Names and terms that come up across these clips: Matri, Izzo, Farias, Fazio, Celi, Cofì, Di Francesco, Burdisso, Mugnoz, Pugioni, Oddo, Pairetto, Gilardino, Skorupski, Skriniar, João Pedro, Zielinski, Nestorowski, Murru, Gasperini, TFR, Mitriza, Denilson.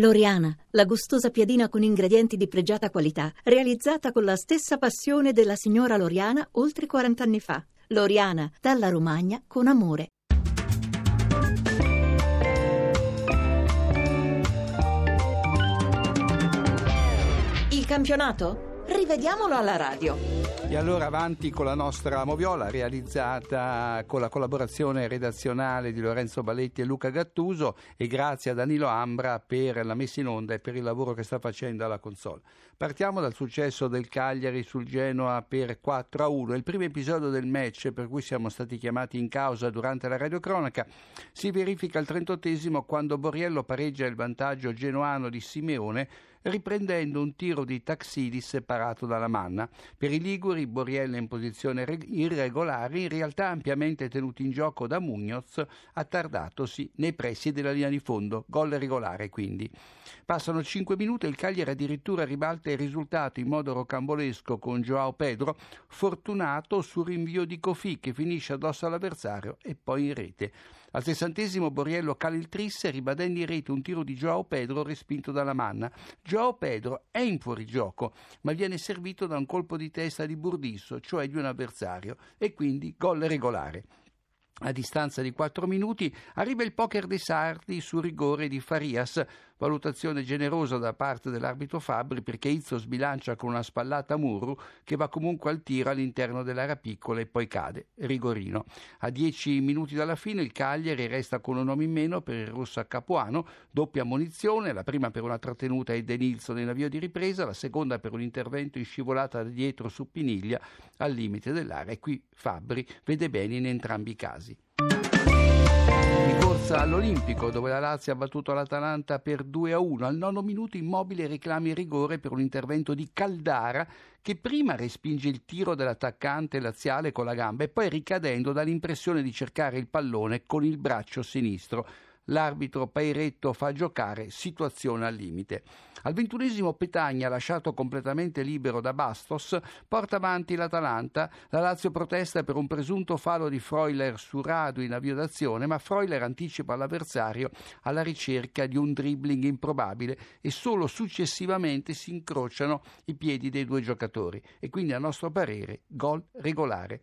L'Oriana, la gustosa piadina con ingredienti di pregiata qualità, realizzata con la stessa passione della signora L'Oriana oltre 40 anni fa. L'Oriana, dalla Romagna con amore. Il campionato? Rivediamolo alla radio. E allora avanti con la nostra moviola realizzata con la collaborazione redazionale di Lorenzo Baletti e Luca Gattuso, e grazie a Danilo Ambra per la messa in onda e per il lavoro che sta facendo alla console. Partiamo dal successo del Cagliari sul Genoa per 4-1, il primo episodio del match per cui siamo stati chiamati in causa durante la radiocronaca. Si verifica al 38esimo quando Borriello pareggia il vantaggio genoano di Simeone, riprendendo un tiro di Taxidis parato dalla Manna. Per i liguri, Borriello in posizione irregolare, in realtà ampiamente tenuto in gioco da Mugnoz, attardatosi nei pressi della linea di fondo. Gol regolare, quindi. Passano 5 minuti e il Cagliari addirittura ribalta il risultato in modo rocambolesco con João Pedro, fortunato sul rinvio di Cofì, che finisce addosso all'avversario e poi in rete. Al 60esimo Borriello cala il trisse, ribadendo in rete un tiro di João Pedro respinto dalla Manna. João Pedro è in fuorigioco, ma viene servito da un colpo di testa di Burdisso, cioè di un avversario, e quindi gol regolare. A distanza di 4 minuti arriva il poker dei sardi su rigore di Farias, valutazione generosa da parte dell'arbitro Fabbri, perché Izzo sbilancia con una spallata Murru, che va comunque al tiro all'interno dell'area piccola e poi cade, rigorino. A 10 minuti dalla fine il Cagliari resta con un uomo in meno per il rosso a Capuano, doppia ammonizione, la prima per una trattenuta e Denilson nell'avvio di ripresa, la seconda per un intervento in scivolata da dietro su Piniglia al limite dell'area, e qui Fabbri vede bene in entrambi i casi. Corsa all'Olimpico, dove la Lazio ha battuto l'Atalanta per 2-1. Al 9 minuto Immobile reclama il rigore per un intervento di Caldara, che prima respinge il tiro dell'attaccante laziale con la gamba e poi, ricadendo, dà l'impressione di cercare il pallone con il braccio sinistro. L'arbitro Pairetto fa giocare, situazione al limite. Al 21esimo Petagna, lasciato completamente libero da Bastos, porta avanti l'Atalanta. La Lazio protesta per un presunto fallo di Freuler su Radu in avvio d'azione, ma Freuler anticipa l'avversario alla ricerca di un dribbling improbabile e solo successivamente si incrociano i piedi dei due giocatori, e quindi a nostro parere gol regolare.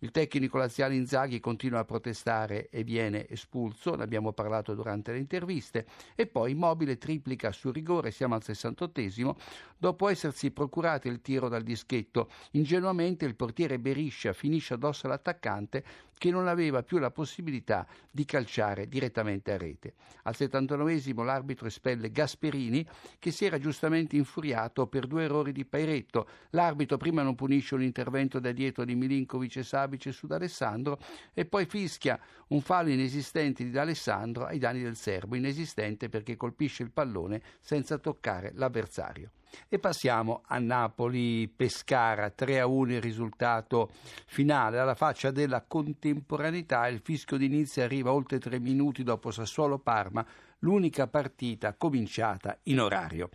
Il tecnico laziale Inzaghi continua a protestare e viene espulso, ne abbiamo parlato durante le interviste, e poi Immobile triplica sul rigore, siamo al 68esimo, dopo essersi procurato il tiro dal dischetto. Ingenuamente il portiere Beriscia finisce addosso all'attaccante, che non aveva più la possibilità di calciare direttamente a rete. Al 79esimo l'arbitro espelle Gasperini, che si era giustamente infuriato per 2 errori di Pairetto. L'arbitro prima non punisce un intervento da dietro di Milinkovic e Sabic su D'Alessandro e poi fischia un fallo inesistente di D'Alessandro ai danni del serbo, inesistente perché colpisce il pallone senza toccare l'avversario. E passiamo a Napoli-Pescara, 3-1 il risultato finale. Alla faccia della contemporaneità, il fischio d'inizio arriva oltre 3 minuti dopo Sassuolo-Parma, l'unica partita cominciata in orario.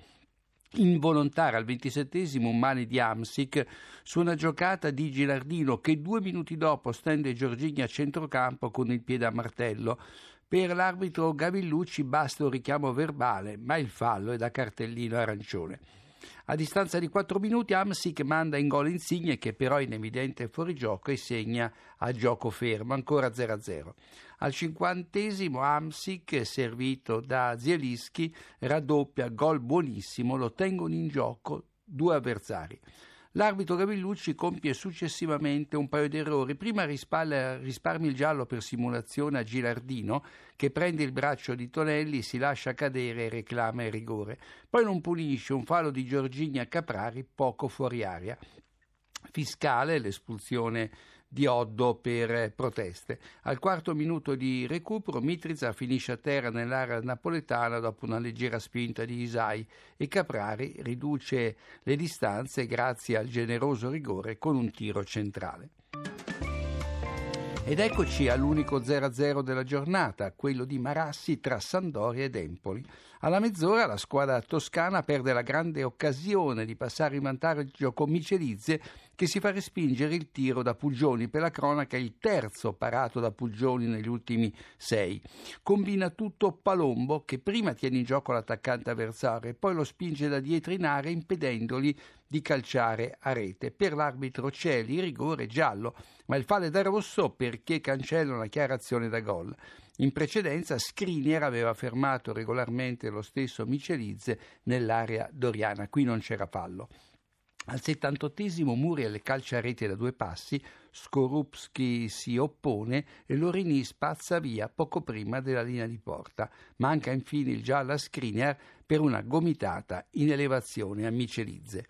Involontario al 27esimo un male di Hamsik su una giocata di Gilardino, che 2 minuti dopo stende Giorgini a centrocampo con il piede a martello. Per l'arbitro Gavillucci basta un richiamo verbale, ma il fallo è da cartellino arancione. A distanza di 4 minuti Hamsik manda in gol Insigne, che però è in evidente fuorigioco, e segna a gioco fermo, ancora 0-0. Al 50esimo Hamsik, servito da Zielinski, raddoppia, gol buonissimo, lo tengono in gioco 2 avversari. L'arbitro Gavillucci compie successivamente un paio di errori. Prima risparmia il giallo per simulazione a Gilardino, che prende il braccio di Tonelli, si lascia cadere e reclama il rigore. Poi non pulisce un fallo di Giorgini a Caprari poco fuori aria. Fiscale l'espulsione di Oddo per proteste. Al 4 minuto di recupero Mitriza finisce a terra nell'area napoletana dopo una leggera spinta di Isai, e Caprari riduce le distanze grazie al generoso rigore con un tiro centrale. Ed eccoci all'unico 0-0 della giornata, quello di Marassi tra Sampdoria ed Empoli. Alla mezz'ora la squadra toscana perde la grande occasione di passare in vantaggio con Miccichè, che si fa respingere il tiro da Pugioni, per la cronaca il terzo parato da Pugioni negli ultimi 6. Combina tutto Palombo, che prima tiene in gioco l'attaccante avversario e poi lo spinge da dietro in area impedendogli di calciare a rete. Per l'arbitro Celi rigore giallo, ma il fallo è da rosso perché cancella una chiara azione da gol. In precedenza Skriniar aveva fermato regolarmente lo stesso Michelizze nell'area doriana, qui non c'era fallo. Al 78esimo Muriel calcia a rete da 2 passi, Skorupski si oppone e Lorini spazza via poco prima della linea di porta. Manca infine il giallo a Skriniar per una gomitata in elevazione a Michelizze.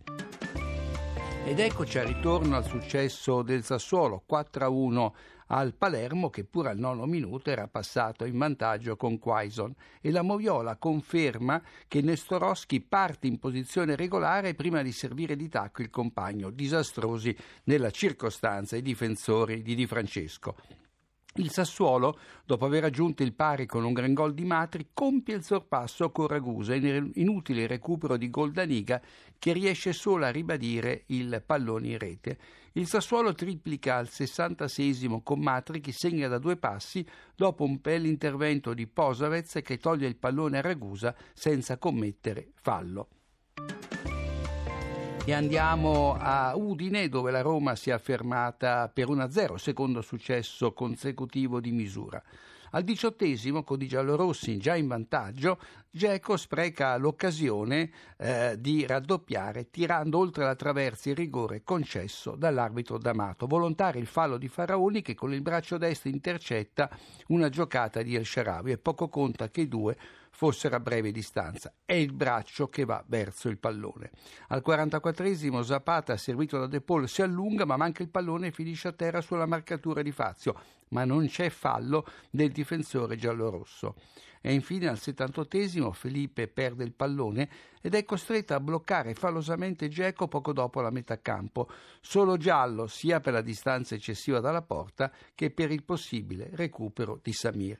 Ed eccoci al ritorno al successo del Sassuolo, 4-1 al Palermo, che pure al 9° minuto era passato in vantaggio con Quaison, e la Moviola conferma che Nestorowski parte in posizione regolare prima di servire di tacco il compagno, disastrosi nella circostanza i difensori di Di Francesco. Il Sassuolo, dopo aver aggiunto il pari con un gran gol di Matri, compie il sorpasso con Ragusa, inutile recupero di gol da Niga, che riesce solo a ribadire il pallone in rete. Il Sassuolo triplica al 66esimo con Matri, che segna da 2 passi dopo un bell'intervento di Posavez, che toglie il pallone a Ragusa senza commettere fallo. E andiamo a Udine, dove la Roma si è affermata per 1-0, secondo successo consecutivo di misura. Al 18esimo, con i giallorossi già in vantaggio, Dzeko spreca l'occasione di raddoppiare, tirando oltre la traversa il rigore concesso dall'arbitro D'Amato. Volontario il fallo di Faraoni, che con il braccio destro intercetta una giocata di El Sharawi, e poco conta che i due fossero a breve distanza. È il braccio che va verso il pallone. Al 44esimo Zapata, servito da De Paul, si allunga ma manca il pallone e finisce a terra sulla marcatura di Fazio, ma non c'è fallo del difensore giallorosso. E infine al 78esimo Felipe perde il pallone ed è costretto a bloccare fallosamente Dzeko poco dopo la metà campo. Solo giallo sia per la distanza eccessiva dalla porta che per il possibile recupero di Samir.